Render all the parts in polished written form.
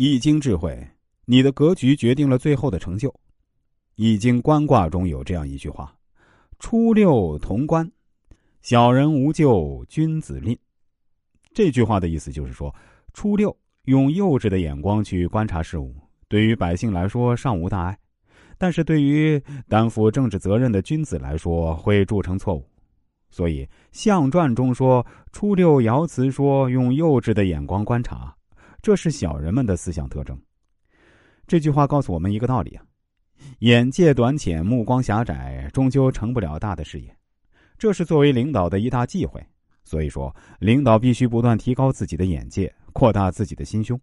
易经智慧，你的格局决定了最后的成就。易经官卦中有这样一句话：初六同官，小人无咎，君子吝。这句话的意思就是说，初六用幼稚的眼光去观察事物，对于百姓来说尚无大碍，但是对于担负政治责任的君子来说会铸成错误。所以象传中说，初六爻辞说用幼稚的眼光观察，这是小人们的思想特征。这句话告诉我们一个道理啊，眼界短浅，目光狭窄，终究成不了大的事业，这是作为领导的一大忌讳。所以说领导必须不断提高自己的眼界，扩大自己的心胸。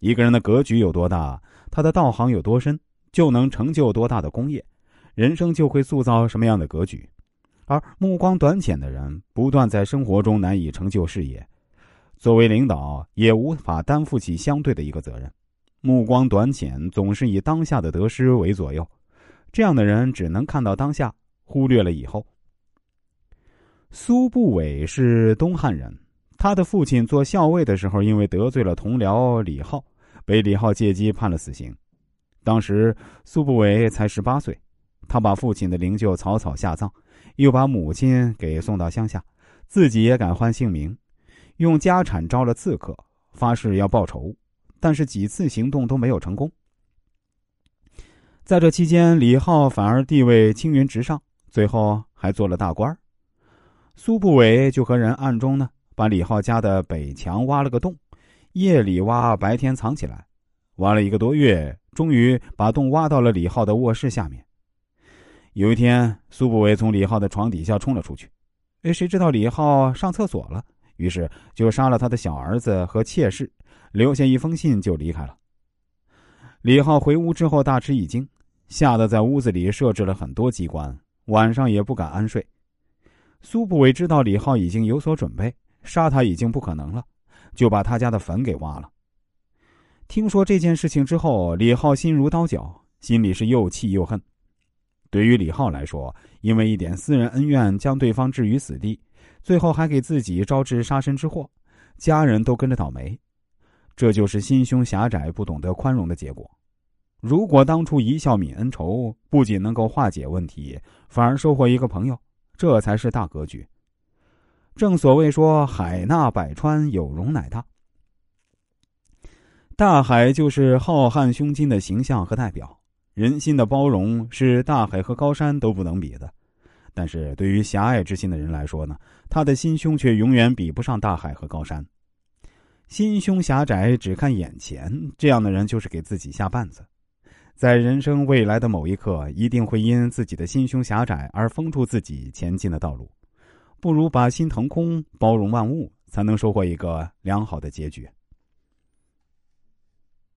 一个人的格局有多大，他的道行有多深，就能成就多大的功业，人生就会塑造什么样的格局。而目光短浅的人不断在生活中难以成就事业，作为领导也无法担负起相对的一个责任。目光短浅，总是以当下的得失为左右，这样的人只能看到当下，忽略了以后。苏不韦是东汉人，他的父亲做校尉的时候，因为得罪了同僚李浩，被李浩借机判了死刑。当时苏不韦才18岁，他把父亲的灵柩草草下葬，又把母亲给送到乡下，自己也改换姓名，用家产招了刺客，发誓要报仇，但是几次行动都没有成功。在这期间，李浩反而地位青云直上，最后还做了大官。苏不韦就和人暗中呢，把李浩家的北墙挖了个洞，夜里挖，白天藏起来，挖了1个多月，终于把洞挖到了李浩的卧室下面。有一天，苏不韦从李浩的床底下冲了出去，谁知道李浩上厕所了，于是就杀了他的小儿子和妾室，留下1封信就离开了。李浩回屋之后大吃一惊，吓得在屋子里设置了很多机关，晚上也不敢安睡。苏不韦知道李浩已经有所准备，杀他已经不可能了，就把他家的坟给挖了。听说这件事情之后，李浩心如刀绞，心里是又气又恨。对于李浩来说，因为一点私人恩怨将对方置于死地，最后还给自己招致杀身之祸，家人都跟着倒霉，这就是心胸狭窄，不懂得宽容的结果。如果当初一笑泯恩仇，不仅能够化解问题，反而收获一个朋友，这才是大格局。正所谓说，海纳百川，有容乃大。大海就是浩瀚胸襟的形象和代表，人心的包容是大海和高山都不能比的，但是对于狭隘之心的人来说呢，他的心胸却永远比不上大海和高山。心胸狭窄，只看眼前，这样的人就是给自己下绊子，在人生未来的某一刻，一定会因自己的心胸狭窄而封住自己前进的道路。不如把心腾空，包容万物，才能收获一个良好的结局。